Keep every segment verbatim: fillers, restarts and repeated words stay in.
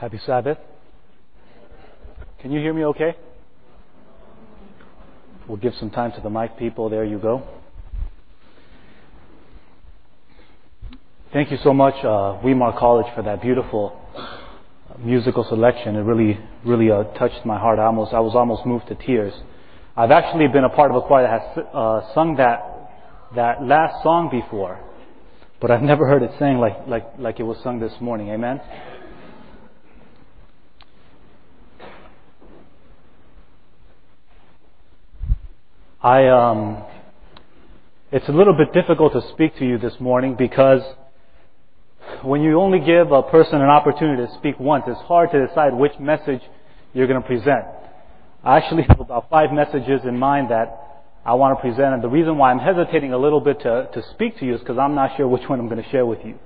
Happy Sabbath. Can you hear me okay? We'll give some time to the mic people. There you go. Thank you so much, uh, Weimar College, for that beautiful musical selection. It really, really uh, touched my heart. I, almost, I was almost moved to tears. I've actually been a part of a choir that has uh, sung that, that last song before, but I've never heard it sang like, like, like it was sung this morning. Amen? I um, it's a little bit difficult to speak to you this morning because when you only give a person an opportunity to speak once, it's hard to decide which message you're going to present. I actually have about five messages in mind that I want to present, and the reason why I'm hesitating a little bit to, to speak to you is because I'm not sure which one I'm going to share with you.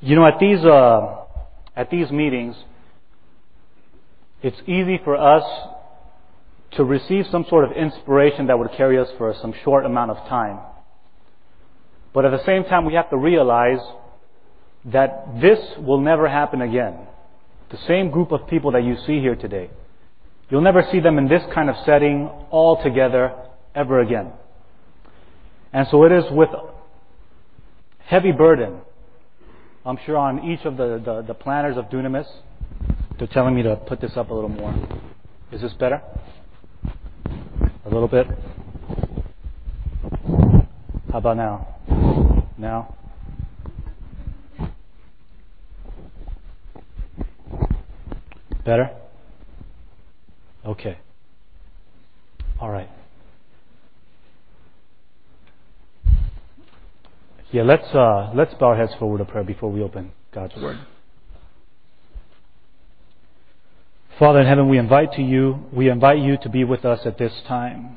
You know, at these uh, at these meetings, it's easy for us to receive some sort of inspiration that would carry us for some short amount of time. But at the same time, we have to realize that this will never happen again. The same group of people that you see here today, you'll never see them in this kind of setting all together ever again. And so it is with heavy burden, I'm sure, on each of the, the, the planners of Dunamis. They're telling me to put this up a little more. Is this better? A little bit? How about now? Now? Better? Okay. All right. Yeah, let's uh, let's bow our heads forward to prayer before we open God's Word. Father in heaven, we invite to you, we invite you to be with us at this time.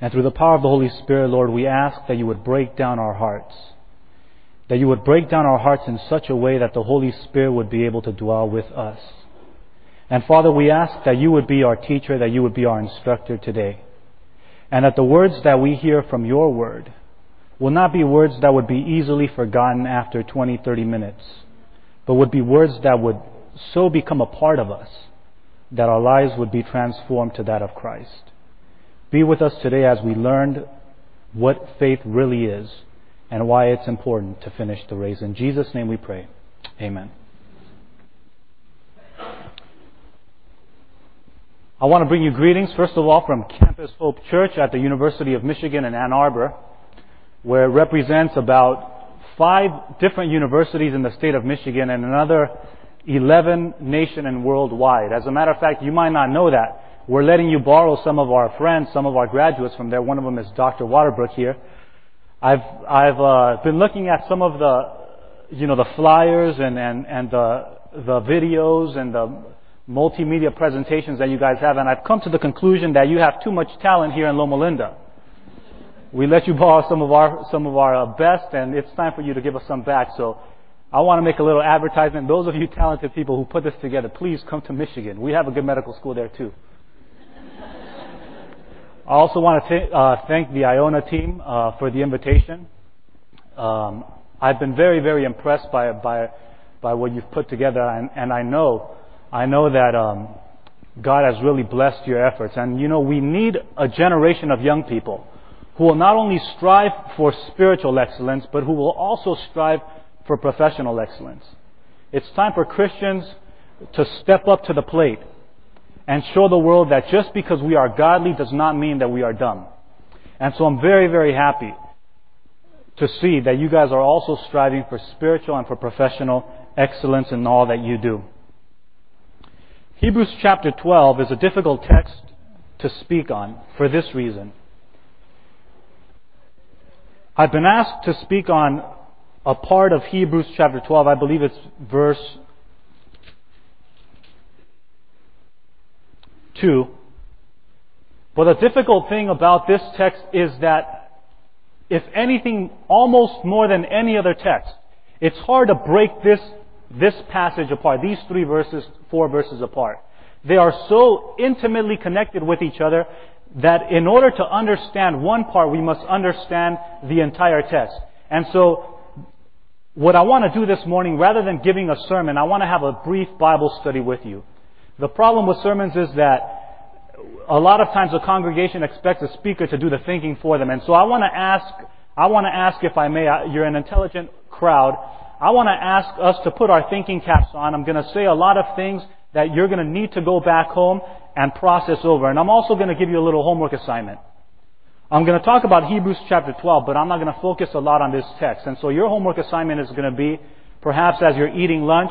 And through the power of the Holy Spirit, Lord, we ask that you would break down our hearts. That you would break down our hearts in such a way that the Holy Spirit would be able to dwell with us. And Father, we ask that you would be our teacher, that you would be our instructor today. And that the words that we hear from your word will not be words that would be easily forgotten after twenty, thirty minutes, but would be words that would so become a part of us that our lives would be transformed to that of Christ. Be with us today as we learn what faith really is and why it's important to finish the race. In Jesus' name we pray. Amen. I want to bring you greetings, first of all, from Campus Hope Church at the University of Michigan in Ann Arbor, where it represents about five different universities in the state of Michigan and another eleven nation and worldwide. As a matter of fact, you might not know that. We're letting you borrow some of our friends, some of our graduates from there. One of them is Doctor Waterbrook here. I've I've uh, been looking at some of the, you know, the flyers and, and, and the the videos and the multimedia presentations that you guys have, and I've come to the conclusion that you have too much talent here in Loma Linda. We let you borrow some of our some of our uh, best, and it's time for you to give us some back. So I want to make a little advertisement. Those of you talented people who put this together, please come to Michigan. We have a good medical school there too. I also want to th- uh, thank the Iona team uh, for the invitation. Um, I've been very, very impressed by by, by what you've put together, and, and I know, I know that um, God has really blessed your efforts. And you know, we need a generation of young people who will not only strive for spiritual excellence, but who will also strive for professional excellence. It's time for Christians to step up to the plate and show the world that just because we are godly does not mean that we are dumb. And so I'm very, very happy to see that you guys are also striving for spiritual and for professional excellence in all that you do. Hebrews chapter twelve is a difficult text to speak on for this reason. I've been asked to speak on a part of Hebrews chapter twelve, I believe it's verse two. But the difficult thing about this text is that, if anything, almost more than any other text, it's hard to break this, this passage apart, these three verses, four verses apart. They are so intimately connected with each other that in order to understand one part, we must understand the entire text. And so what I want to do this morning, rather than giving a sermon, I want to have a brief Bible study with you. The problem with sermons is that a lot of times the congregation expects a speaker to do the thinking for them. And so I want to ask, I want to ask if I may, you're an intelligent crowd, I want to ask us to put our thinking caps on. I'm going to say a lot of things that you're going to need to go back home and process over. And I'm also going to give you a little homework assignment. I'm going to talk about Hebrews chapter twelve, but I'm not going to focus a lot on this text. And so your homework assignment is going to be, perhaps as you're eating lunch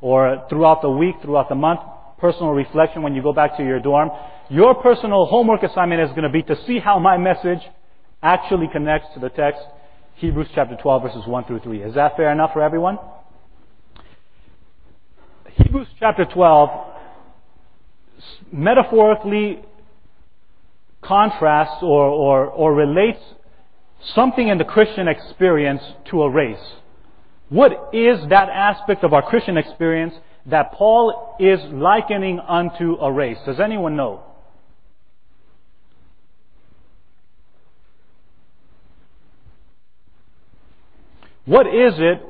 or throughout the week, throughout the month, personal reflection when you go back to your dorm, your personal homework assignment is going to be to see how my message actually connects to the text, Hebrews chapter twelve, verses one through three. Is that fair enough for everyone? Hebrews chapter twelve metaphorically contrasts or, or, or relates something in the Christian experience to a race. What is that aspect of our Christian experience that Paul is likening unto a race? Does anyone know? What is it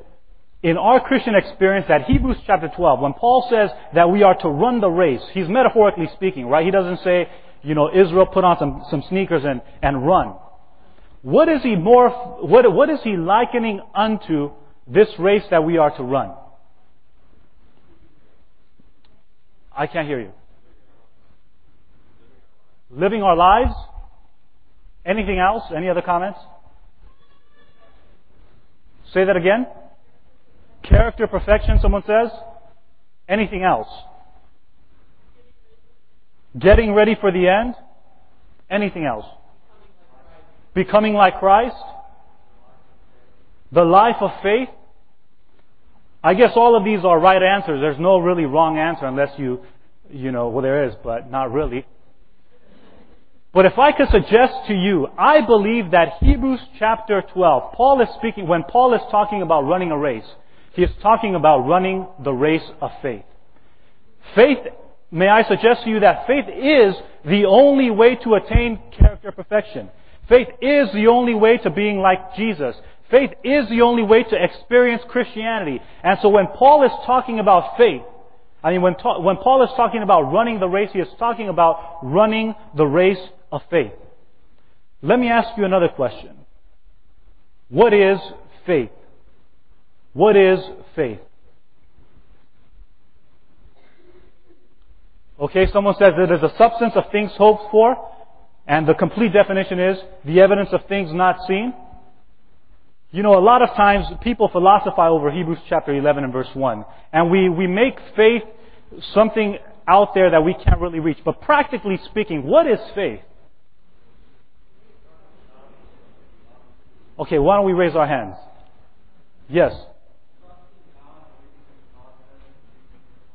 in our Christian experience that Hebrews chapter twelve, when Paul says that we are to run the race, he's metaphorically speaking, right? He doesn't say, you know, Israel, put on some, some sneakers and, and run. What is he more, what, what is he likening unto this race that we are to run? I can't hear you. Living our lives? Anything else? Any other comments? Say that again. Character perfection, someone says. Anything else? Getting ready for the end. Anything else? Becoming like Christ. The life of faith. I guess all of these are right answers. There's no really wrong answer unless you, you know, well there is, but not really. But if I could suggest to you, I believe that Hebrews chapter twelve, Paul is speaking, when Paul is talking about running a race, he is talking about running the race of faith. Faith, may I suggest to you that faith is the only way to attain character perfection. Faith is the only way to being like Jesus. Faith is the only way to experience Christianity. And so when Paul is talking about faith, I mean, when, ta- when Paul is talking about running the race, he is talking about running the race of faith. Let me ask you another question. What is faith? What is faith? Okay, someone says it is a substance of things hoped for, and the complete definition is the evidence of things not seen. You know, a lot of times people philosophize over Hebrews chapter eleven and verse one, and we, we make faith something out there that we can't really reach. But practically speaking, what is faith? Okay, why don't we raise our hands? Yes.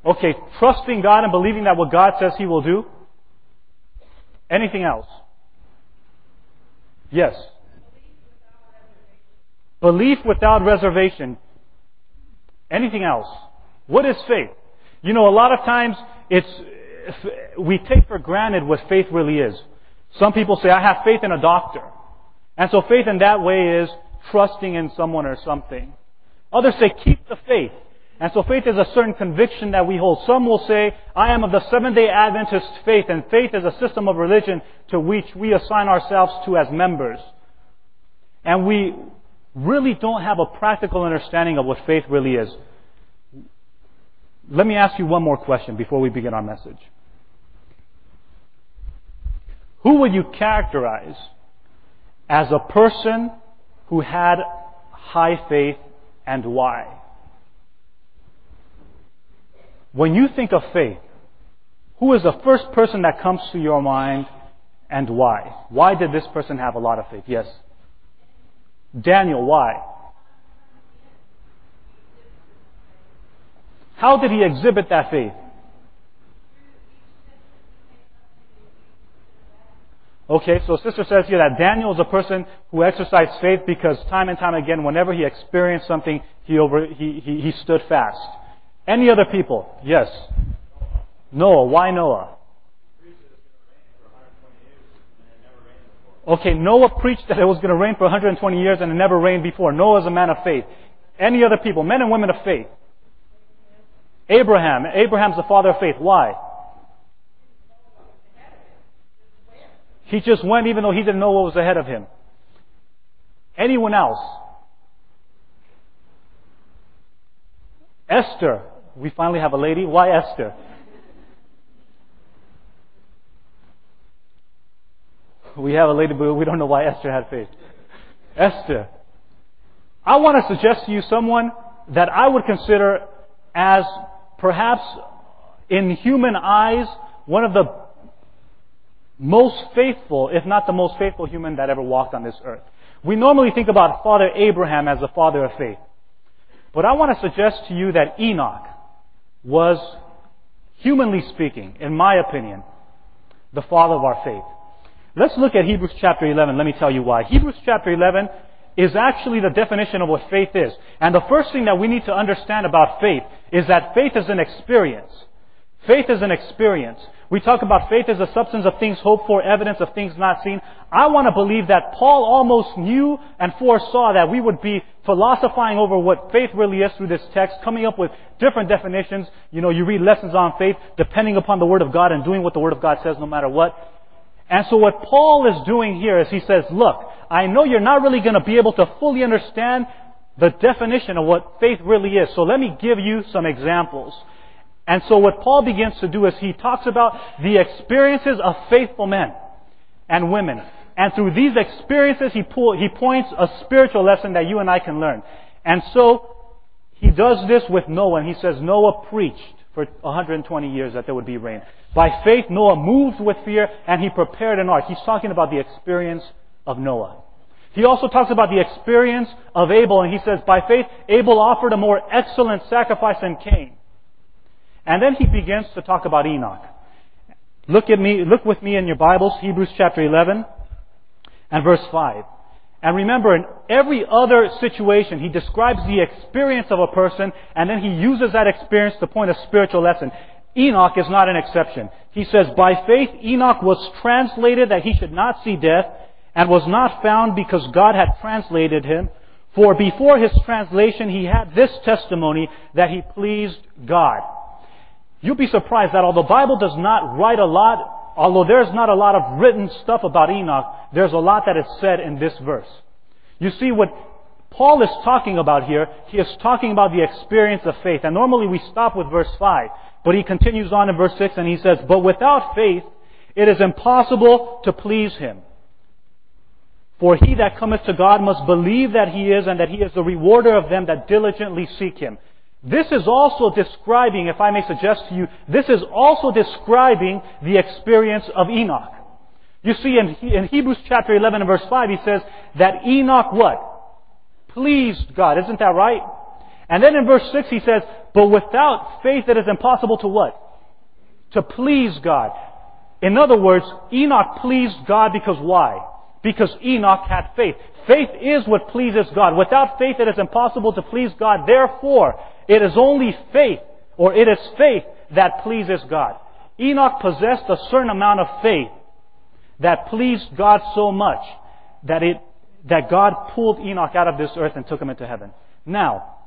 Okay, trusting God and believing that what God says He will do. Anything else? Yes. Belief without reservation. Anything else? What is faith? You know, a lot of times it's we take for granted what faith really is. Some people say, I have faith in a doctor. And so faith in that way is trusting in someone or something. Others say, keep the faith. And so faith is a certain conviction that we hold. Some will say, I am of the Seventh-day Adventist faith, and faith is a system of religion to which we assign ourselves to as members. And we really don't have a practical understanding of what faith really is. Let me ask you one more question before we begin our message. Who would you characterize as a person who had high faith, and why? When you think of faith, who is the first person that comes to your mind, and why? Why did this person have a lot of faith? Yes. Daniel, why? How did he exhibit that faith? Okay, so sister says here that Daniel is a person who exercised faith because time and time again, whenever he experienced something, he over he he, he stood fast. Any other people? Yes. Noah. Why Noah? Okay, Noah preached that it was going to rain for one hundred twenty years and it never rained before. Noah is a man of faith. Any other people, men and women of faith. Abraham. Abraham's the father of faith. Why? He just went even though he didn't know what was ahead of him. Anyone else? Esther. We finally have a lady. Why Esther? We have a lady, but we don't know why Esther had faith. Esther. I want to suggest to you someone that I would consider as perhaps in human eyes one of the most faithful, if not the most faithful human that ever walked on this earth. We normally think about Father Abraham as the father of faith. But I want to suggest to you that Enoch was, humanly speaking, in my opinion, the father of our faith. Let's look at Hebrews chapter eleven. Let me tell you why. Hebrews chapter eleven is actually the definition of what faith is. And the first thing that we need to understand about faith is that faith is an experience. Faith is an experience. We talk about faith as a substance of things hoped for, evidence of things not seen. I want to believe that Paul almost knew and foresaw that we would be philosophizing over what faith really is through this text, coming up with different definitions. You know, you read lessons on faith, depending upon the Word of God and doing what the Word of God says no matter what. And so what Paul is doing here is he says, look, I know you're not really going to be able to fully understand the definition of what faith really is. So let me give you some examples. And so what Paul begins to do is he talks about the experiences of faithful men and women. And through these experiences, he, pull, he points a spiritual lesson that you and I can learn. And so he does this with Noah. And he says Noah preached for one hundred twenty years that there would be rain. By faith, Noah moved with fear and he prepared an ark. He's talking about the experience of Noah. He also talks about the experience of Abel. And he says, by faith, Abel offered a more excellent sacrifice than Cain. And then he begins to talk about Enoch. Look at me, look with me in your Bibles, Hebrews chapter eleven and verse five. And remember, in every other situation, he describes the experience of a person and then he uses that experience to point a spiritual lesson. Enoch is not an exception. He says, by faith Enoch was translated that he should not see death and was not found because God had translated him. For before his translation he had this testimony that he pleased God. You'd be surprised that although the Bible does not write a lot, although there's not a lot of written stuff about Enoch, there's a lot that is said in this verse. You see, what Paul is talking about here, he is talking about the experience of faith. And normally we stop with verse five, but he continues on in verse six and he says, but without faith it is impossible to please him. For he that cometh to God must believe that he is, and that he is the rewarder of them that diligently seek him. This is also describing, if I may suggest to you, this is also describing the experience of Enoch. You see, in, in Hebrews chapter eleven and verse five, he says that Enoch what? Pleased God. Isn't that right? And then in verse six he says, but without faith it is impossible to what? To please God. In other words, Enoch pleased God because why? Because Enoch had faith. Faith is what pleases God. Without faith it is impossible to please God. Therefore, it is only faith, or it is faith that pleases God. Enoch possessed a certain amount of faith that pleased God so much that it that God pulled Enoch out of this earth and took him into heaven. Now,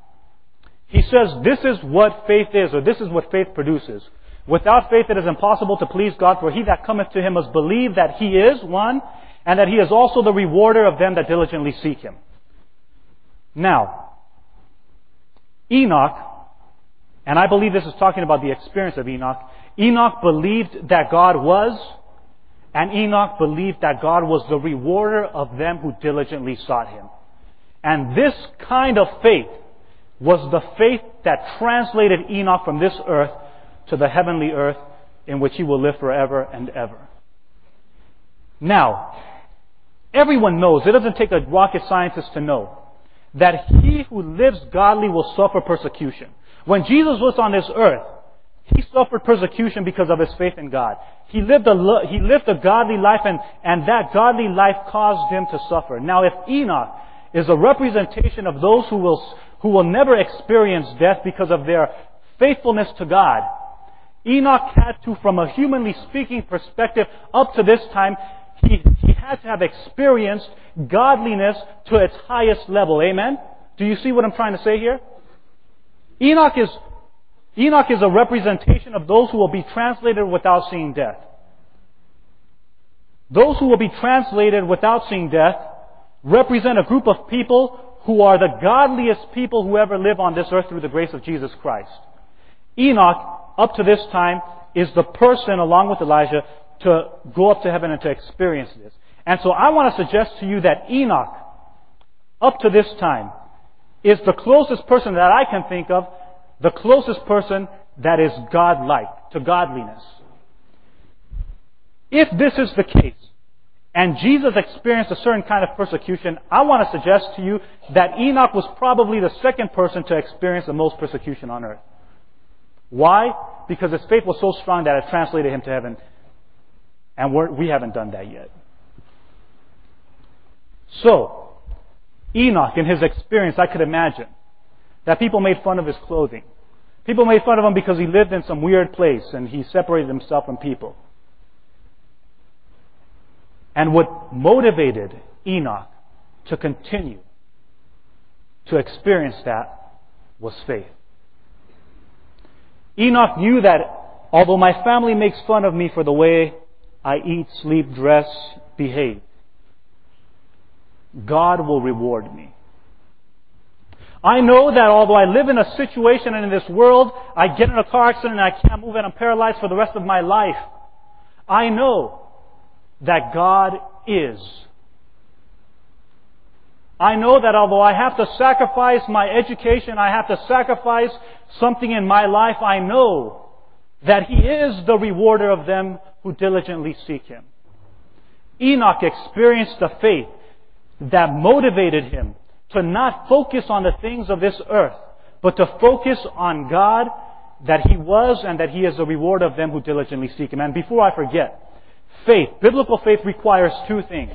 he says this is what faith is, or this is what faith produces. Without faith it is impossible to please God, for he that cometh to him must believe that he is, one, and that he is also the rewarder of them that diligently seek him. Now, Enoch, and I believe this is talking about the experience of Enoch, Enoch believed that God was, and Enoch believed that God was the rewarder of them who diligently sought him. And this kind of faith was the faith that translated Enoch from this earth to the heavenly earth in which he will live forever and ever. Now, everyone knows, it doesn't take a rocket scientist to know, that he who lives godly will suffer persecution. When Jesus was on this earth, he suffered persecution because of his faith in God. He lived a, he lived a godly life, and, and that godly life caused him to suffer. Now, if Enoch is a representation of those who will, who will never experience death because of their faithfulness to God, Enoch had to, from a humanly speaking perspective, up to this time, he, he had to have experienced godliness to its highest level. Amen? Do you see what I'm trying to say here? Enoch is, Enoch is a representation of those who will be translated without seeing death. Those who will be translated without seeing death represent a group of people who are the godliest people who ever live on this earth through the grace of Jesus Christ. Enoch, up to this time, is the person, along with Elijah, to go up to heaven and to experience this. And so I want to suggest to you that Enoch, up to this time, is the closest person that I can think of, the closest person that is godlike, to godliness. If this is the case, and Jesus experienced a certain kind of persecution, I want to suggest to you that Enoch was probably the second person to experience the most persecution on earth. Why? Because his faith was so strong that it translated him to heaven. And we're, we haven't done that yet. So, Enoch, in his experience, I could imagine that people made fun of his clothing. People made fun of him because he lived in some weird place and he separated himself from people. And what motivated Enoch to continue to experience that was faith. Enoch knew that although my family makes fun of me for the way I eat, sleep, dress, behave, God will reward me. I know that although I live in a situation and in this world, I get in a car accident and I can't move and I'm paralyzed for the rest of my life, I know that God is. I know that although I have to sacrifice my education, I have to sacrifice something in my life, I know that He is the rewarder of them who diligently seek Him. Enoch experienced the faith that motivated him to not focus on the things of this earth, but to focus on God, that He was and that He is the reward of them who diligently seek Him. And before I forget, faith, biblical faith, requires two things,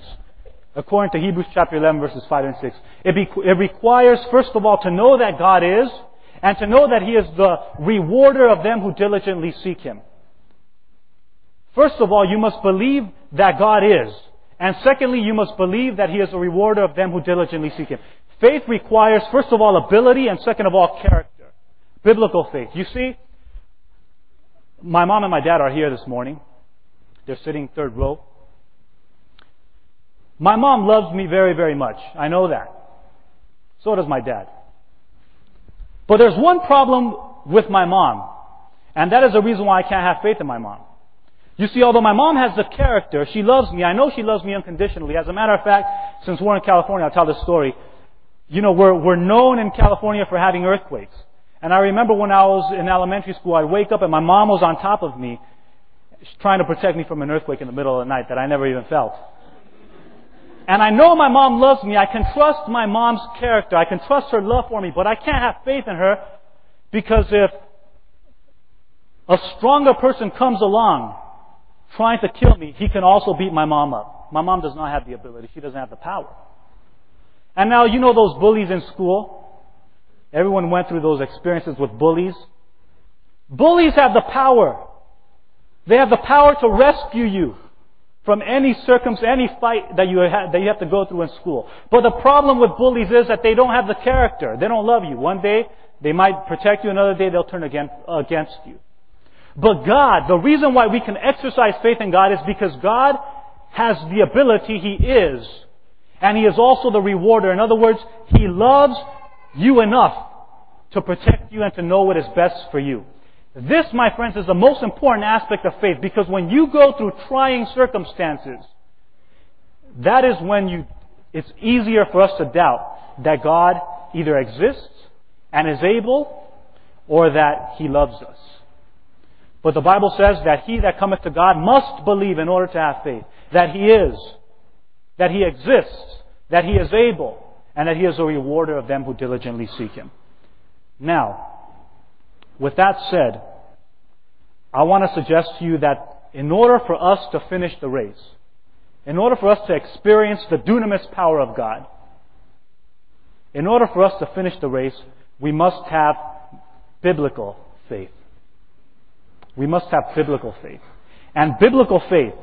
according to Hebrews chapter eleven, verses five and six. It, be, it requires, first of all, to know that God is, and to know that He is the rewarder of them who diligently seek Him. First of all, you must believe that God is. And secondly, you must believe that He is the rewarder of them who diligently seek Him. Faith requires, first of all, ability, and second of all, character. Biblical faith. You see, my mom and my dad are here this morning. They're sitting third row. My mom loves me very, very much. I know that. So does my dad. But there's one problem with my mom, and that is the reason why I can't have faith in my mom. You see, although my mom has the character, she loves me. I know she loves me unconditionally. As a matter of fact, since we're in California, I'll tell this story. You know, we're we're known in California for having earthquakes. And I remember when I was in elementary school, I'd wake up and my mom was on top of me, trying to protect me from an earthquake in the middle of the night that I never even felt. And I know my mom loves me. I can trust my mom's character. I can trust her love for me. But I can't have faith in her, because if a stronger person comes along trying to kill me, he can also beat my mom up. My mom does not have the ability. She doesn't have the power. And now, you know those bullies in school? Everyone went through those experiences with bullies. Bullies have the power. They have the power to rescue you from any circumstance, any fight that you have, that you have to go through in school. But the problem with bullies is that they don't have the character. They don't love you. One day, they might protect you. Another day, they'll turn again, against you. But God, the reason why we can exercise faith in God is because God has the ability. He is. And He is also the rewarder. In other words, He loves you enough to protect you and to know what is best for you. This, my friends, is the most important aspect of faith, because when you go through trying circumstances, that is when you, it's easier for us to doubt that God either exists and is able, or that He loves us. But the Bible says that he that cometh to God must believe in order to have faith, that He is, that He exists, that He is able, and that He is a rewarder of them who diligently seek Him. Now, with that said, I want to suggest to you that in order for us to finish the race, in order for us to experience the dunamis power of God, in order for us to finish the race, we must have biblical faith. We must have biblical faith. And biblical faith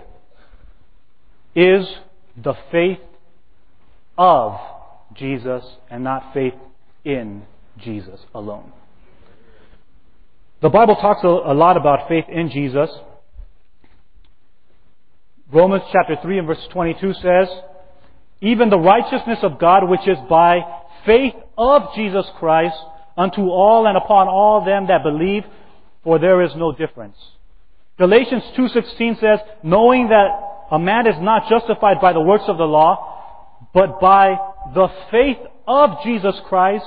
is the faith of Jesus and not faith in Jesus alone. The Bible talks a lot about faith in Jesus. Romans chapter three and verse twenty-two says, "Even the righteousness of God which is by faith of Jesus Christ unto all and upon all them that believe, for there is no difference." Galatians two sixteen says, "Knowing that a man is not justified by the works of the law, but by the faith of Jesus Christ,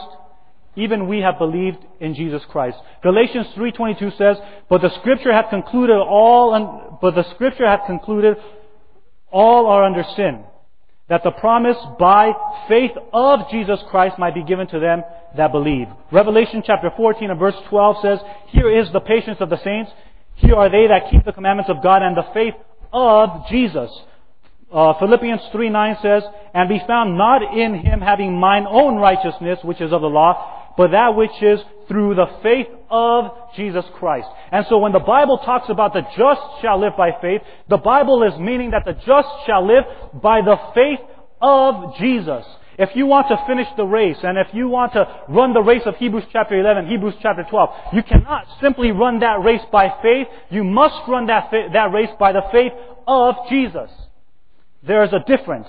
even we have believed in Jesus Christ." Galatians three twenty-two says, "But the Scripture hath concluded all, un- but the Scripture hath concluded all are under sin, that the promise by faith of Jesus Christ might be given to them that believe." Revelation chapter fourteen and verse twelve says, "Here is the patience of the saints. Here are they that keep the commandments of God and the faith of Jesus." Uh, Philippians three nine says, "And be found not in him having mine own righteousness, which is of the law, but that which is through the faith of Jesus Christ." And so when the Bible talks about the just shall live by faith, the Bible is meaning that the just shall live by the faith of Jesus. If you want to finish the race, and if you want to run the race of Hebrews chapter eleven, Hebrews chapter twelve, you cannot simply run that race by faith. You must run that fa- that race by the faith of Jesus. There is a difference.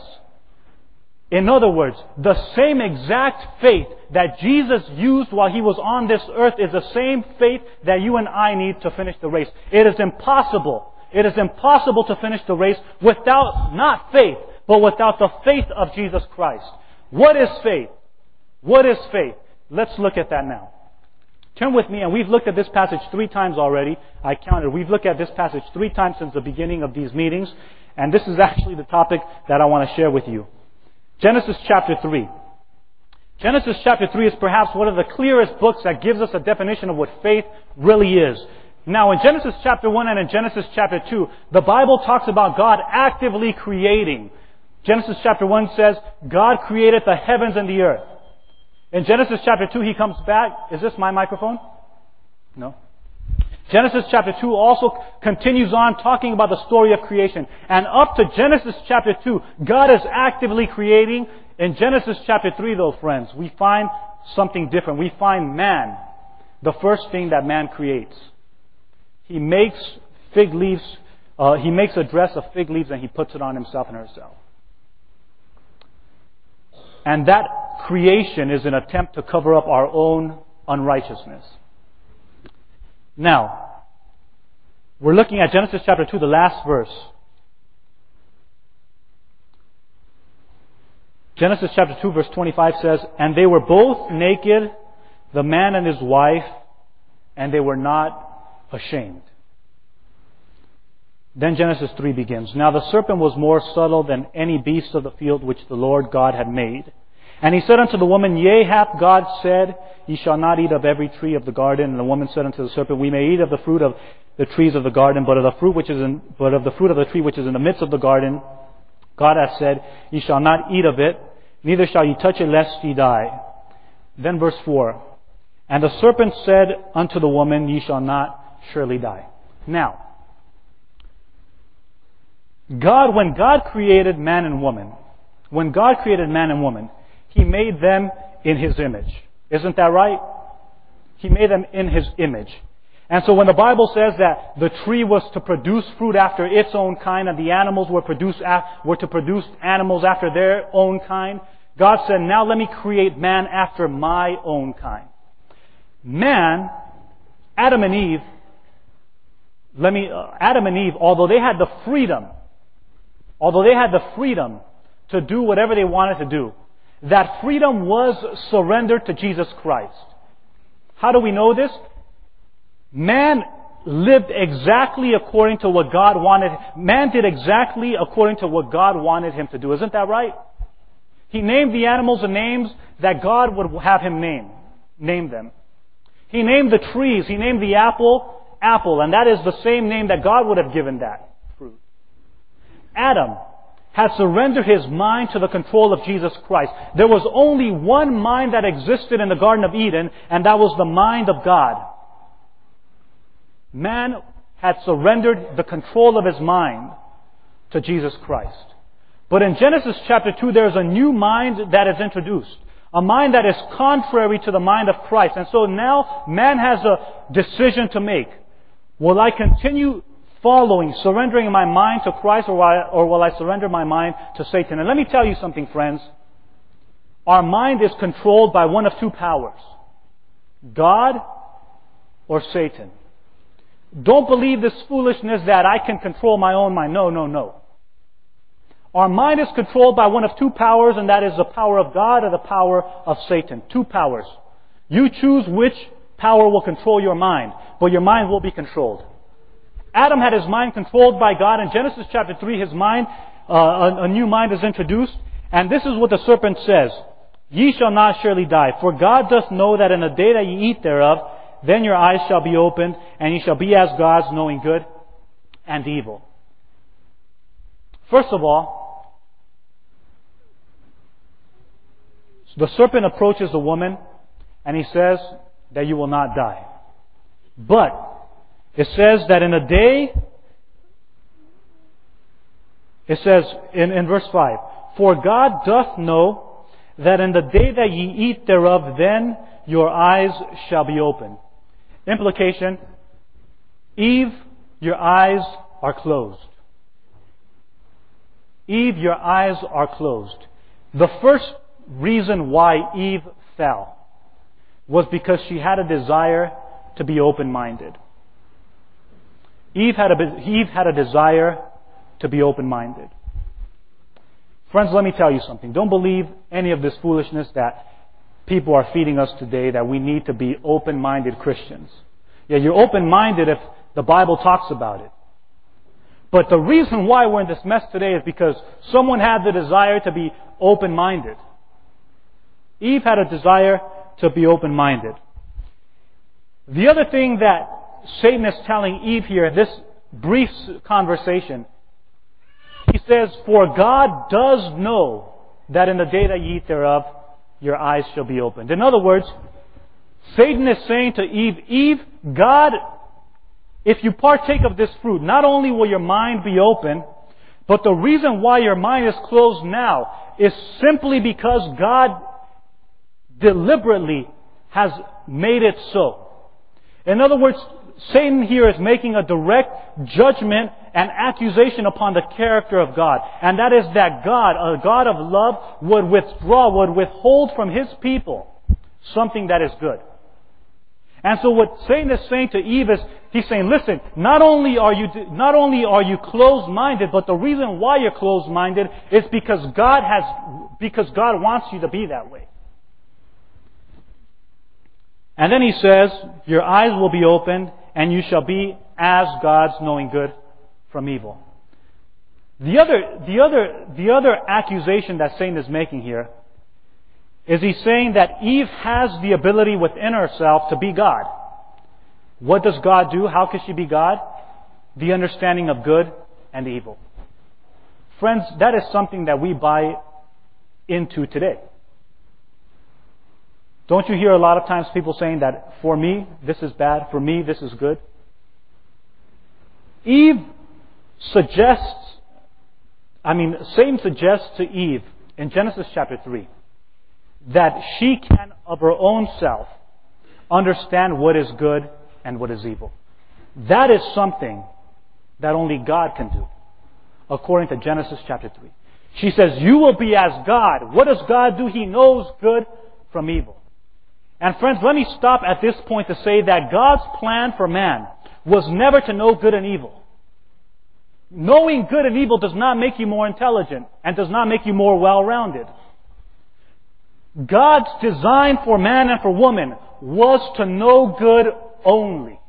In other words, the same exact faith that Jesus used while he was on this earth is the same faith that you and I need to finish the race. It is impossible. It is impossible to finish the race without, not faith, but without the faith of Jesus Christ. What is faith? What is faith? Let's look at that now. Turn with me, and we've looked at this passage three times already. I counted. We've looked at this passage three times since the beginning of these meetings. And this is actually the topic that I want to share with you. Genesis chapter three. Genesis chapter three is perhaps one of the clearest books that gives us a definition of what faith really is. Now, in Genesis chapter one and in Genesis chapter two, the Bible talks about God actively creating. Genesis chapter one says, "God created the heavens and the earth." In Genesis chapter two, he comes back. Is this my microphone? No. Genesis chapter two also continues on talking about the story of creation. And up to Genesis chapter two, God is actively creating. In Genesis chapter three, though, friends, we find something different. We find man, the first thing that man creates. He makes fig leaves, uh, he makes a dress of fig leaves, and he puts it on himself and herself. And that creation is an attempt to cover up our own unrighteousness. Now, we're looking at Genesis chapter two, the last verse. Genesis chapter two, verse twenty-five says, "And they were both naked, the man and his wife, and they were not ashamed." Then Genesis three begins. "Now the serpent was more subtle than any beast of the field which the Lord God had made. And he said unto the woman, Yea, hath God said, Ye shall not eat of every tree of the garden? And the woman said unto the serpent, We may eat of the fruit of the trees of the garden, but of the fruit which is in, but of the fruit of the tree which is in the midst of the garden, God hath said, Ye shall not eat of it, neither shall ye touch it, lest ye die." Then verse four, "And the serpent said unto the woman, Ye shall not surely die." Now, God, when God created man and woman, when God created man and woman, He made them in His image. Isn't that right? He made them in His image. And so when the Bible says that the tree was to produce fruit after its own kind and the animals were, produce, were to produce animals after their own kind, God said, "Now let me create man after my own kind." Man, Adam and Eve, let me, uh, Adam and Eve, although they had the freedom, although they had the freedom to do whatever they wanted to do, that freedom was surrendered to Jesus Christ. How do we know this? Man lived exactly according to what God wanted. Man did exactly according to what God wanted him to do. Isn't that right? He named the animals the names that God would have him name. Name them. He named the trees. He named the apple, apple. And that is the same name that God would have given that fruit. Adam had surrendered his mind to the control of Jesus Christ. There was only one mind that existed in the Garden of Eden, and that was the mind of God. Man had surrendered the control of his mind to Jesus Christ. But in Genesis chapter two, there is a new mind that is introduced. A mind that is contrary to the mind of Christ. And so now man has a decision to make. Will I continue following, surrendering my mind to Christ, or will I, or will I surrender my mind to Satan? And let me tell you something, friends. Our mind is controlled by one of two powers: God or Satan. Don't believe this foolishness that I can control my own mind. No, no, no. Our mind is controlled by one of two powers, and that is the power of God or the power of Satan. Two powers. You choose which power will control your mind, but your mind will be controlled. Adam had his mind controlled by God. In Genesis chapter three, his mind, uh, a, a new mind is introduced. And this is what the serpent says: "Ye shall not surely die, for God doth know that in the day that ye eat thereof, then your eyes shall be opened, and ye shall be as gods, knowing good and evil." First of all, the serpent approaches the woman, and he says that you will not die. But it says that in a day, it says in, in verse five, "For God doth know that in the day that ye eat thereof, then your eyes shall be opened." Implication: Eve, your eyes are closed. Eve, your eyes are closed. The first reason why Eve fell was because she had a desire to be open-minded. Eve had a, Eve had a desire to be open-minded. Friends, let me tell you something. Don't believe any of this foolishness that people are feeding us today, that we need to be open-minded Christians. Yeah, you're open-minded if the Bible talks about it. But the reason why we're in this mess today is because someone had the desire to be open-minded. Eve had a desire to be open-minded. The other thing that Satan is telling Eve here in this brief conversation, he says, "For God does know that in the day that ye eat thereof, your eyes shall be opened." In other words, Satan is saying to Eve, "Eve, God, if you partake of this fruit, not only will your mind be open, but the reason why your mind is closed now is simply because God deliberately has made it so." In other words, Satan here is making a direct judgment and accusation upon the character of God. And that is that God, a God of love, would withdraw, would withhold from His people something that is good. And so what Satan is saying to Eve is, he's saying, listen, not only are you, not only are you closed-minded, but the reason why you're closed-minded is because God has, because God wants you to be that way. And then he says, "Your eyes will be opened, and you shall be as gods, knowing good from evil." The other, the other, the other accusation that Satan is making here is he's saying that Eve has the ability within herself to be God. What does God do? How can she be God? The understanding of good and evil. Friends, that is something that we buy into today. Don't you hear a lot of times people saying that, "For me, this is bad. For me, this is good"? Eve suggests, I mean, Satan suggests to Eve in Genesis chapter three that she can of her own self understand what is good and what is evil. That is something that only God can do, according to Genesis chapter three. She says, "You will be as God." What does God do? He knows good from evil. And friends, let me stop at this point to say that God's plan for man was never to know good and evil. Knowing good and evil does not make you more intelligent and does not make you more well-rounded. God's design for man and for woman was to know good only.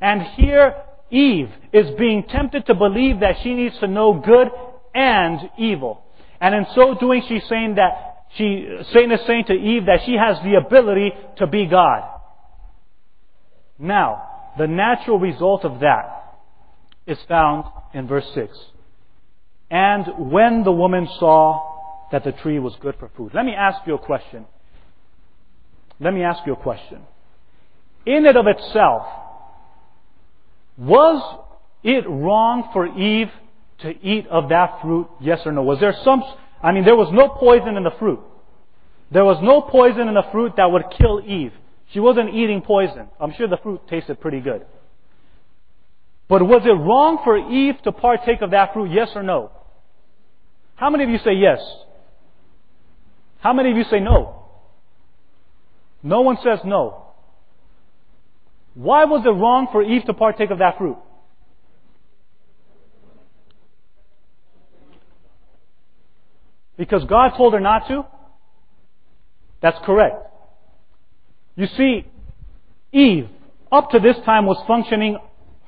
And here, Eve is being tempted to believe that she needs to know good and evil. And in so doing, she's saying that She, Satan is saying to Eve that she has the ability to be God. Now, the natural result of that is found in verse six. "And when the woman saw that the tree was good for food." Let me ask you a question. Let me ask you a question. In and of itself, was it wrong for Eve to eat of that fruit? Yes or no? Was there some... I mean, there was no poison in the fruit. There was no poison in the fruit that would kill Eve. She wasn't eating poison. I'm sure the fruit tasted pretty good. But was it wrong for Eve to partake of that fruit, yes or no? How many of you say yes? How many of you say no? No one says no. Why was it wrong for Eve to partake of that fruit? Because God told her not to? That's correct. You see, Eve, up to this time, was functioning,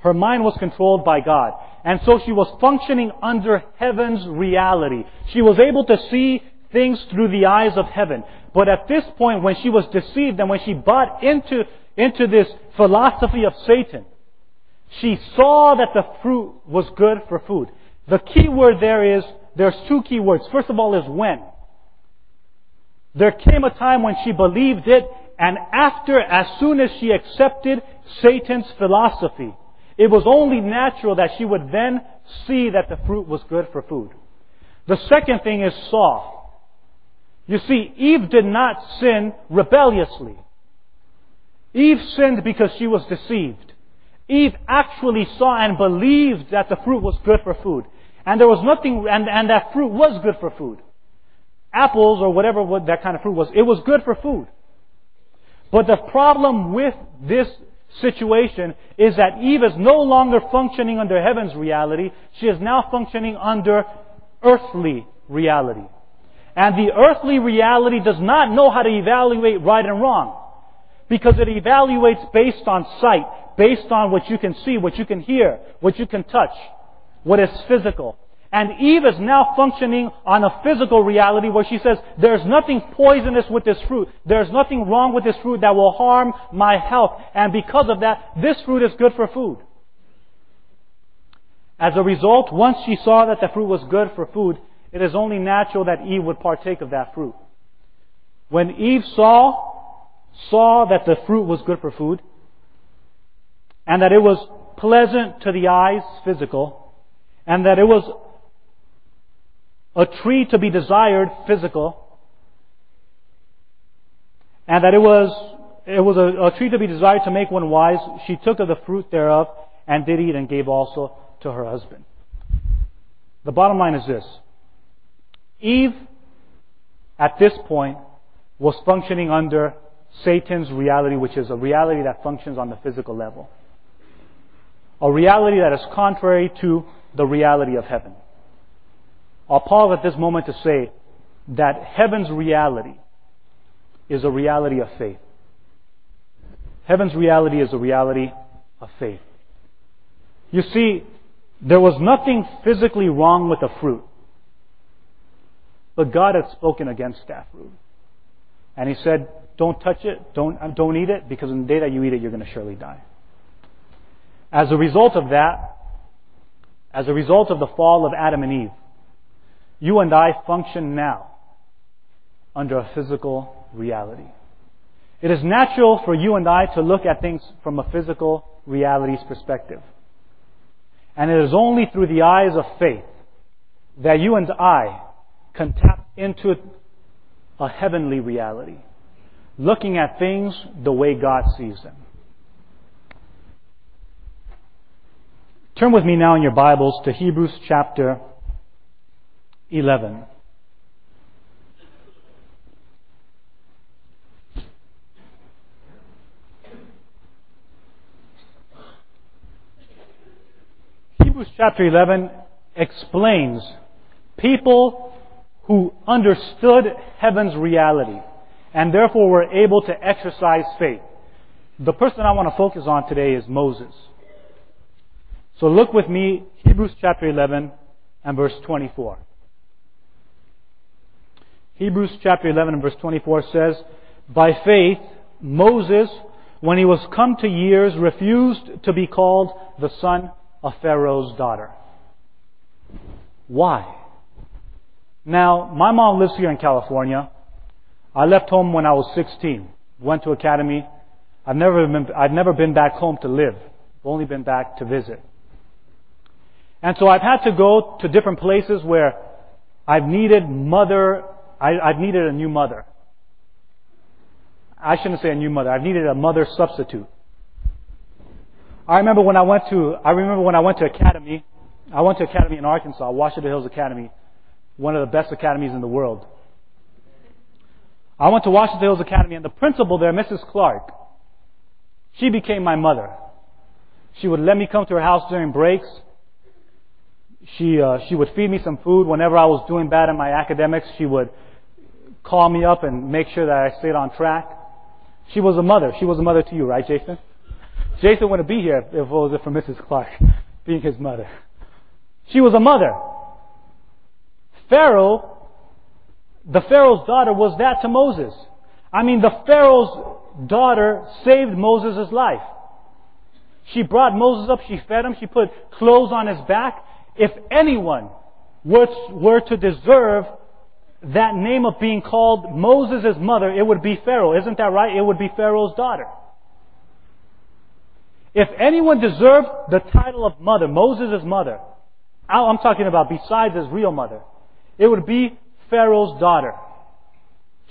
her mind was controlled by God. And so she was functioning under heaven's reality. She was able to see things through the eyes of heaven. But at this point, when she was deceived and when she bought into, into this philosophy of Satan, she saw that the fruit was good for food. The key word there is, there's two key words. First of all is when. There came a time when she believed it, and after, as soon as she accepted Satan's philosophy, it was only natural that she would then see that the fruit was good for food. The second thing is saw. You see, Eve did not sin rebelliously. Eve sinned because she was deceived. Eve actually saw and believed that the fruit was good for food. And there was nothing, and, and that fruit was good for food. Apples or whatever that kind of fruit was, it was good for food. But the problem with this situation is that Eve is no longer functioning under heaven's reality. She is now functioning under earthly reality. And the earthly reality does not know how to evaluate right and wrong, because it evaluates based on sight, based on what you can see, what you can hear, what you can touch, what is physical. And Eve is now functioning on a physical reality where she says, there's nothing poisonous with this fruit. There's nothing wrong with this fruit that will harm my health. And because of that, this fruit is good for food. As a result, once she saw that the fruit was good for food, it is only natural that Eve would partake of that fruit. When Eve saw, saw that the fruit was good for food, and that it was pleasant to the eyes, physical, and that it was a tree to be desired, physical, and that it was it was a, a tree to be desired to make one wise, she took of the fruit thereof and did eat and gave also to her husband. The bottom line is this. Eve, at this point, was functioning under Satan's reality, which is a reality that functions on the physical level. A reality that is contrary to the reality of heaven. I'll pause at this moment to say that heaven's reality is a reality of faith. Heaven's reality is a reality of faith. You see, there was nothing physically wrong with the fruit. But God had spoken against that fruit. And He said, don't touch it, don't, don't eat it, because on the day that you eat it, you're going to surely die. As a result of that, as a result of the fall of Adam and Eve, you and I function now under a physical reality. It is natural for you and I to look at things from a physical reality's perspective. And it is only through the eyes of faith that you and I can tap into a heavenly reality, looking at things the way God sees them. Turn with me now in your Bibles to Hebrews chapter eleven. Hebrews chapter eleven explains people who understood heaven's reality and therefore were able to exercise faith. The person I want to focus on today is Moses. So look with me, Hebrews chapter eleven and verse twenty-four. Hebrews chapter eleven and verse twenty-four says, by faith, Moses, when he was come to years, refused to be called the son of Pharaoh's daughter. Why? Now, my mom lives here in California. I left home when I was sixteen. Went to academy. I've never been, I've never been back home to live. I've only been back to visit. And so I've had to go to different places where I've needed mother, I, I've needed a new mother. I shouldn't say a new mother. I've needed a mother substitute. I remember when I went to, I remember when I went to academy, I went to academy in Arkansas, Ouachita Hills Academy, one of the best academies in the world. I went to Ouachita Hills Academy, and the principal there, Missus Clark, she became my mother. She would let me come to her house during breaks. She uh, she would feed me some food whenever I was doing bad in my academics. She would call me up and make sure that I stayed on track. She was a mother. She was a mother to you, right, Jason? Jason wouldn't be here if it wasn't for Missus Clark being his mother. She was a mother. Pharaoh, the Pharaoh's daughter was that to Moses. I mean, the Pharaoh's daughter saved Moses' life. She brought Moses up, she fed him, she put clothes on his back. If anyone were to deserve that name of being called Moses' mother, it would be Pharaoh. Isn't that right? It would be Pharaoh's daughter. If anyone deserved the title of mother, Moses' mother, I'm talking about besides his real mother, it would be Pharaoh's daughter.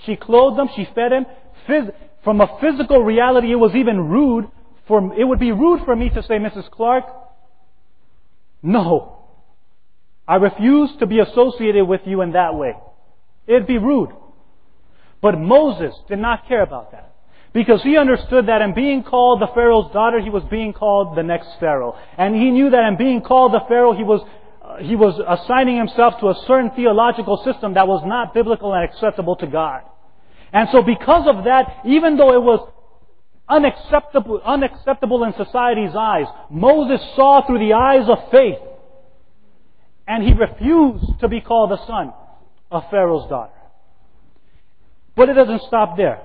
She clothed him, she fed him. From a physical reality, it was even rude. For, it would be rude for me to say, Missus Clark, no, I refuse to be associated with you in that way. It'd be rude. But Moses did not care about that, because he understood that in being called the Pharaoh's daughter, he was being called the next Pharaoh. And he knew that in being called the Pharaoh, he was uh, he was assigning himself to a certain theological system that was not biblical and acceptable to God. And so because of that, even though it was unacceptable, unacceptable in society's eyes, Moses saw through the eyes of faith, and he refused to be called the son of Pharaoh's daughter. But it doesn't stop there.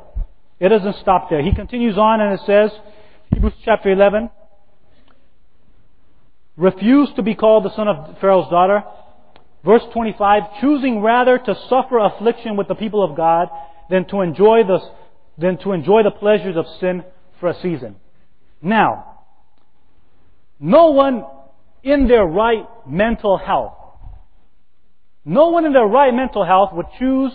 It doesn't stop there. He continues on, and it says, Hebrews chapter eleven, refused to be called the son of Pharaoh's daughter. Verse twenty-five, choosing rather to suffer affliction with the people of God than to enjoy the, than to enjoy the pleasures of sin for a season. Now, no one in their right mental health, no one in their right mental health would choose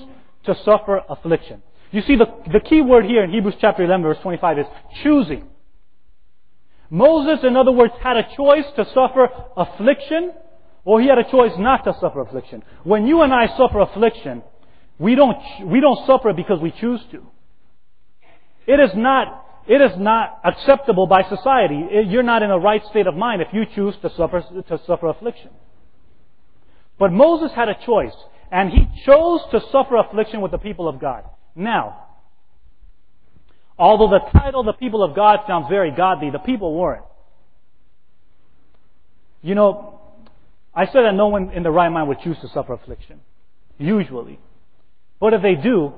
to suffer affliction. You see, the, the key word here in Hebrews chapter eleven, verse twenty-five is choosing. Moses, in other words, had a choice to suffer affliction, or he had a choice not to suffer affliction. When you and I suffer affliction, we don't we don't suffer because we choose to. It is not it is not acceptable by society. You're not in a right state of mind if you choose to suffer to suffer affliction. But Moses had a choice, and he chose to suffer affliction with the people of God. Now, although the title the people of God sounds very godly, the people weren't. You know, I said that no one in the right mind would choose to suffer affliction, usually. But if they do,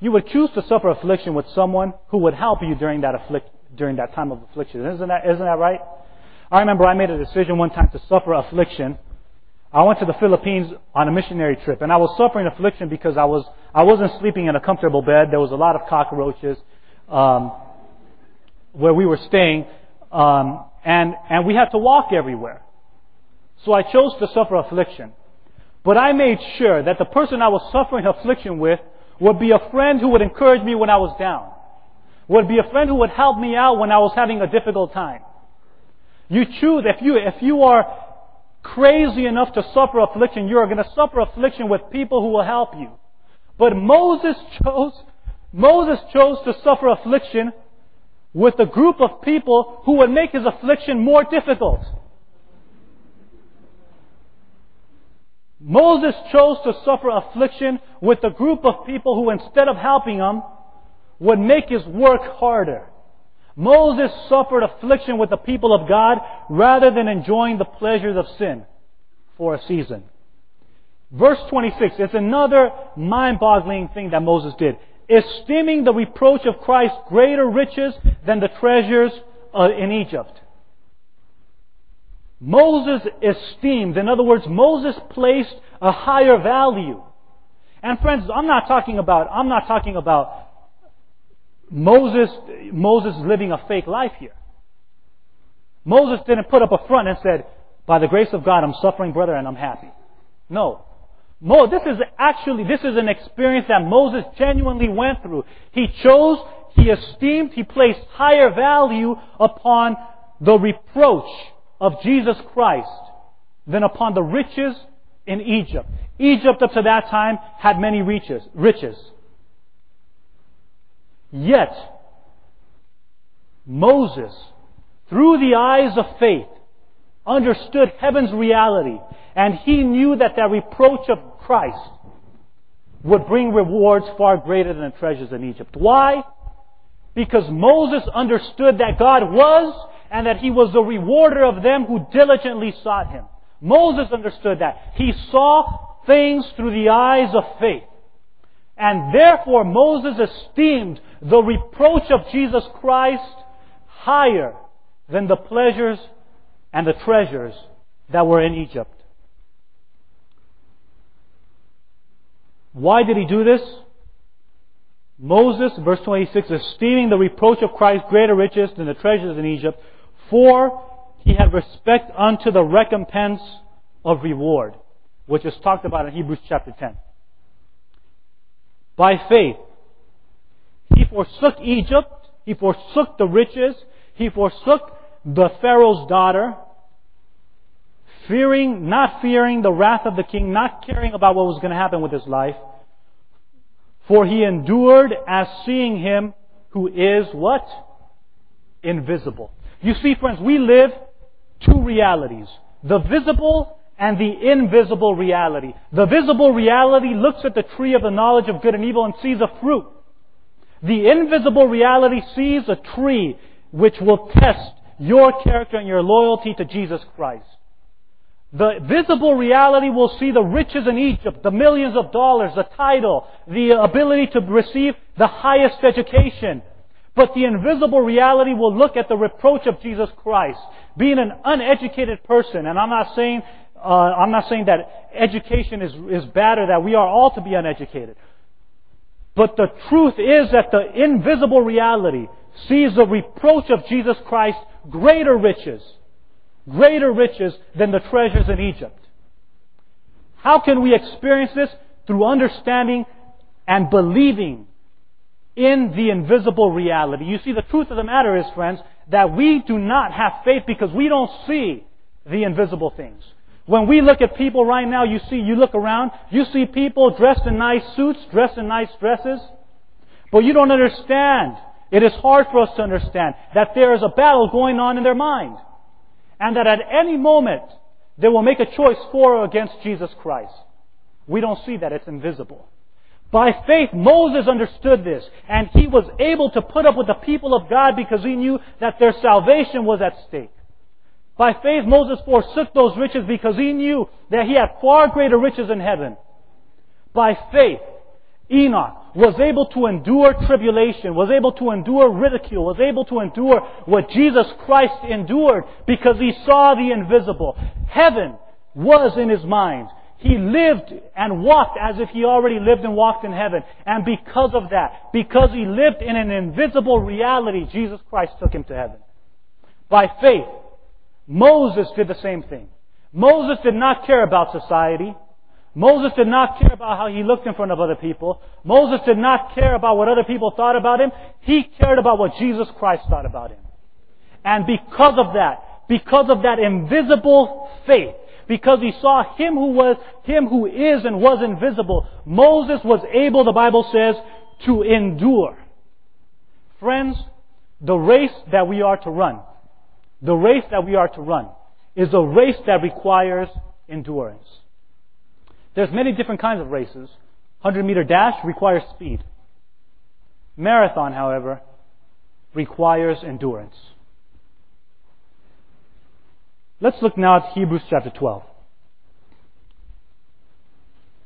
you would choose to suffer affliction with someone who would help you during that afflict, during that time of affliction. Isn't that, isn't that right? I remember I made a decision one time to suffer affliction. I went to the Philippines on a missionary trip, and I was suffering affliction because I was I wasn't sleeping in a comfortable bed. There was a lot of cockroaches um, where we were staying, um, and and we had to walk everywhere. So I chose to suffer affliction, but I made sure that the person I was suffering affliction with would be a friend who would encourage me when I was down, would be a friend who would help me out when I was having a difficult time. You choose if you if you are. crazy enough to suffer affliction, you are going to suffer affliction with people who will help you. But Moses chose, Moses chose to suffer affliction with a group of people who would make his affliction more difficult. Moses chose to suffer affliction with a group of people who, instead of helping him, would make his work harder. Moses suffered affliction with the people of God rather than enjoying the pleasures of sin for a season. Verse twenty-six, it's another mind-boggling thing that Moses did. Esteeming the reproach of Christ greater riches than the treasures in Egypt. Moses esteemed, in other words, Moses placed a higher value. And friends, I'm not talking about, I'm not talking about Moses Moses living a fake life here. Moses didn't put up a front and said, by the grace of God, I'm suffering, brother, and I'm happy. No. Mo, this is actually, this is an experience that Moses genuinely went through. He chose he esteemed, he placed higher value upon the reproach of Jesus Christ than upon the riches in Egypt. Egypt up to that time had many riches. riches. Yet, Moses, through the eyes of faith, understood heaven's reality, and he knew that the reproach of Christ would bring rewards far greater than the treasures in Egypt. Why? Because Moses understood that God was, and that He was the rewarder of them who diligently sought Him. Moses understood that. He saw things through the eyes of faith. And therefore Moses esteemed the reproach of Jesus Christ higher than the pleasures and the treasures that were in Egypt. Why did he do this? Moses, verse twenty-six, esteeming the reproach of Christ greater riches than the treasures in Egypt, for he had respect unto the recompense of reward, which is talked about in Hebrews chapter ten. By faith, he forsook Egypt, he forsook the riches, he forsook the Pharaoh's daughter, fearing, not fearing the wrath of the king, not caring about what was going to happen with his life. For he endured as seeing him who is what? Invisible. You see, friends, we live two realities. The visible and the invisible reality. The visible reality looks at the tree of the knowledge of good and evil and sees a fruit. The invisible reality sees a tree which will test your character and your loyalty to Jesus Christ. The visible reality will see the riches in Egypt, the millions of dollars, the title, the ability to receive the highest education. But the invisible reality will look at the reproach of Jesus Christ. Being an uneducated person, and I'm not saying uh, I'm not saying that education is, is bad or that we are all to be uneducated. But the truth is that the invisible reality sees the reproach of Jesus Christ greater riches. Greater riches than the treasures in Egypt. How can we experience this? Through understanding and believing in the invisible reality. You see, the truth of the matter is, friends, that we do not have faith because we don't see the invisible things. When we look at people right now, you see, you look around, you see people dressed in nice suits, dressed in nice dresses, but you don't understand. It is hard for us to understand that there is a battle going on in their mind. And that at any moment, they will make a choice for or against Jesus Christ. We don't see that. It's invisible. By faith, Moses understood this. And he was able to put up with the people of God because he knew that their salvation was at stake. By faith, Moses forsook those riches because he knew that he had far greater riches in heaven. By faith, Enoch was able to endure tribulation, was able to endure ridicule, was able to endure what Jesus Christ endured because he saw the invisible. Heaven was in his mind. He lived and walked as if he already lived and walked in heaven. And because of that, because he lived in an invisible reality, Jesus Christ took him to heaven. By faith, Moses did the same thing. Moses did not care about society. Moses did not care about how he looked in front of other people. Moses did not care about what other people thought about him. He cared about what Jesus Christ thought about him. And because of that, because of that invisible faith, because he saw him who was, him who is and was invisible, Moses was able, the Bible says, to endure. Friends, the race that we are to run, the race that we are to run is a race that requires endurance. There's many different kinds of races. one hundred meter dash requires speed. Marathon, however, requires endurance. Let's look now at Hebrews chapter twelve.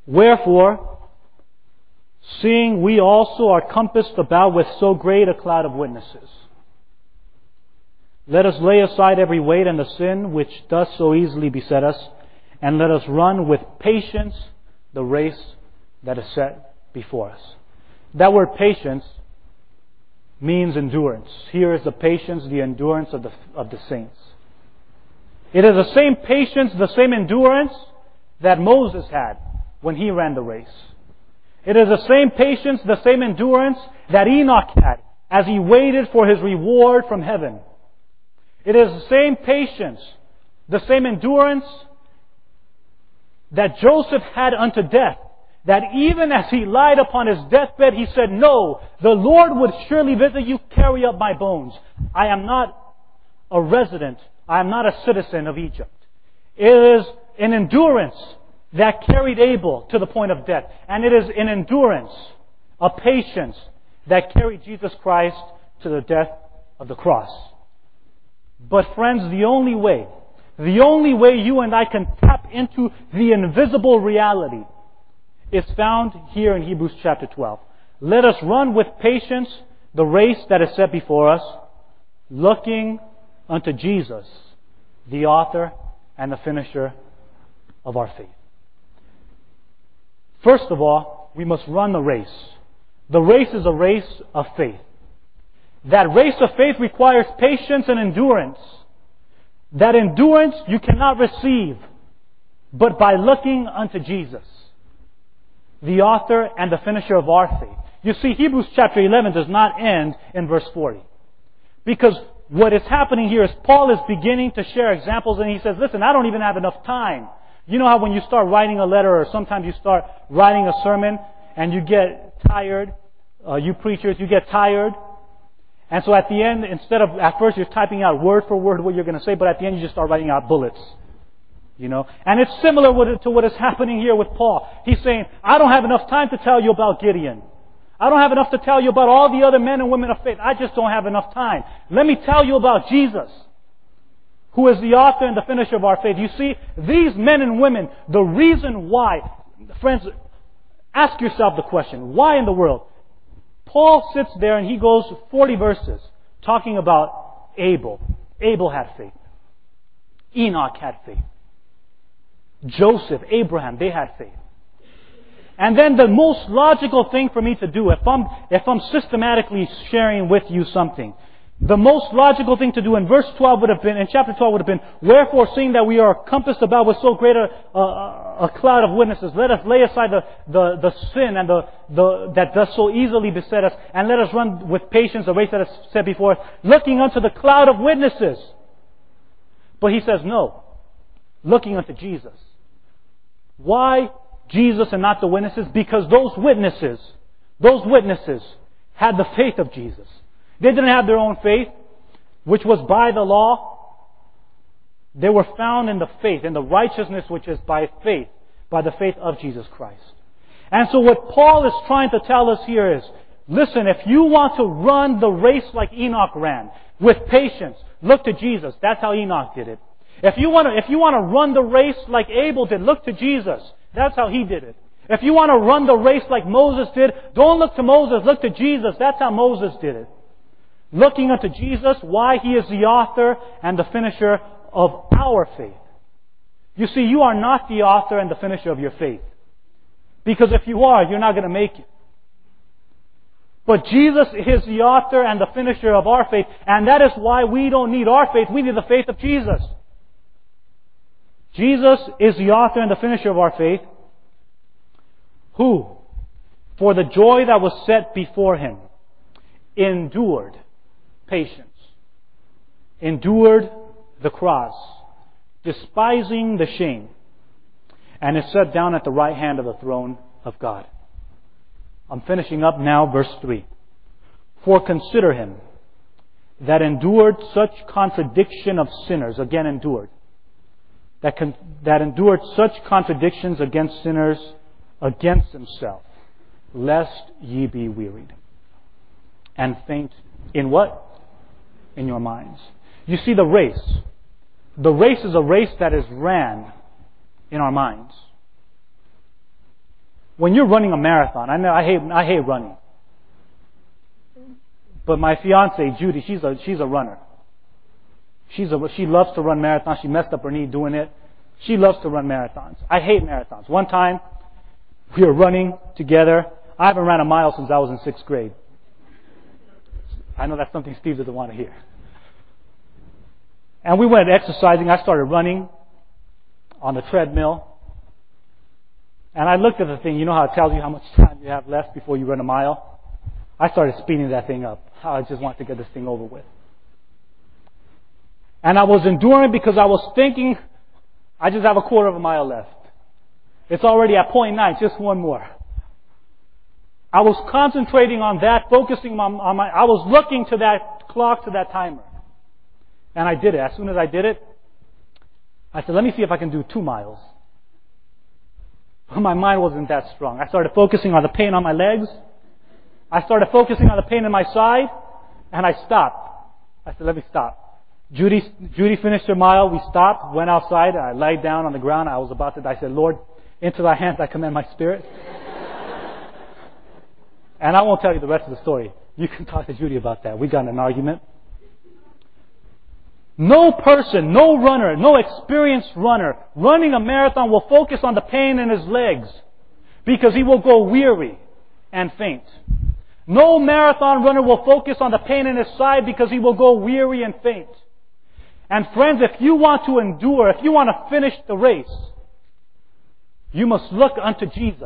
Wherefore, seeing we also are compassed about with so great a cloud of witnesses, let us lay aside every weight and the sin which does so easily beset us, and let us run with patience the race that is set before us. That word patience means endurance. Here is the patience, the endurance of the, of the saints. It is the same patience, the same endurance that Moses had when he ran the race. It is the same patience, the same endurance that Enoch had as he waited for his reward from heaven. It is the same patience, the same endurance that Joseph had unto death, that even as he lied upon his deathbed, he said, "No, the Lord would surely visit you, carry up my bones. I am not a resident, I am not a citizen of Egypt." It is an endurance that carried Abel to the point of death. And it is an endurance, a patience, that carried Jesus Christ to the death of the cross. But friends, the only way, the only way you and I can tap into the invisible reality is found here in Hebrews chapter twelve. Let us run with patience the race that is set before us, looking unto Jesus, the author and the finisher of our faith. First of all, we must run the race. The race is a race of faith. That race of faith requires patience and endurance. That endurance you cannot receive but by looking unto Jesus, the author and the finisher of our faith. You see, Hebrews chapter eleven does not end in verse forty. Because what is happening here is Paul is beginning to share examples, and he says, listen, I don't even have enough time. You know how when you start writing a letter, or sometimes you start writing a sermon and you get tired, uh, you preachers, you get tired. And so at the end, instead of, at first you're typing out word for word what you're going to say, but at the end you just start writing out bullets. You know, and it's similar to what is happening here with Paul. He's saying, I don't have enough time to tell you about Gideon. I don't have enough to tell you about all the other men and women of faith. I just don't have enough time. Let me tell you about Jesus, who is the author and the finisher of our faith. You see, these men and women, the reason why, friends, ask yourself the question, why in the world? Paul sits there and he goes forty verses talking about Abel. Abel had faith. Enoch had faith. Joseph, Abraham, they had faith. And then the most logical thing for me to do, if I'm, if I'm systematically sharing with you something, the most logical thing to do in verse twelve would have been, in chapter twelve would have been, wherefore, seeing that we are compassed about with so great a, a, a cloud of witnesses, let us lay aside the, the, the sin and the, the that does so easily beset us, and let us run with patience the race that is set before us, looking unto the cloud of witnesses. But he says, no, looking unto Jesus. Why Jesus and not the witnesses? Because those witnesses, those witnesses had the faith of Jesus. They didn't have their own faith, which was by the law. They were found in the faith, in the righteousness which is by faith, by the faith of Jesus Christ. And so what Paul is trying to tell us here is, listen, if you want to run the race like Enoch ran, with patience, look to Jesus. That's how Enoch did it. If you want to, if you want to run the race like Abel did, look to Jesus. That's how he did it. If you want to run the race like Moses did, don't look to Moses, look to Jesus. That's how Moses did it. Looking unto Jesus, why? He is the author and the finisher of our faith. You see, you are not the author and the finisher of your faith. Because if you are, you're not going to make it. But Jesus is the author and the finisher of our faith, and that is why we don't need our faith, we need the faith of Jesus. Jesus is the author and the finisher of our faith, who, for the joy that was set before him, endured patience, endured the cross, despising the shame, and is set down at the right hand of the throne of God. I'm finishing up now, verse three. For consider him that endured such contradiction of sinners, again endured, That, con- that endured such contradictions against sinners, against himself, lest ye be wearied and faint in what? In your minds. You see, the race. The race is a race that is ran in our minds. When you're running a marathon, I know I hate I hate running, but my fiancée Judy, she's a she's a runner. She's a, she loves to run marathons. She messed up her knee doing it. She loves to run marathons. I hate marathons. One time, we were running together. I haven't ran a mile since I was in sixth grade. I know that's something Steve doesn't want to hear. And we went exercising. I started running on the treadmill. And I looked at the thing. You know how it tells you how much time you have left before you run a mile? I started speeding that thing up. I just wanted to get this thing over with. And I was enduring because I was thinking, I just have a quarter of a mile left. It's already at point nine, just one more. I was concentrating on that, focusing on, on my, I was looking to that clock, to that timer. And I did it. As soon as I did it, I said, let me see if I can do two miles. But my mind wasn't that strong. I started focusing on the pain on my legs. I started focusing on the pain in my side, and I stopped. I said, let me stop. Judy, Judy finished her mile. We stopped, went outside. I laid down on the ground. I was about to die. I said, Lord, into thy hands I commend my spirit. And I won't tell you the rest of the story. You can talk to Judy about that. We got in an argument. No person, no runner, no experienced runner running a marathon will focus on the pain in his legs because he will go weary and faint. No marathon runner will focus on the pain in his side because he will go weary and faint. And friends, if you want to endure, if you want to finish the race, you must look unto Jesus.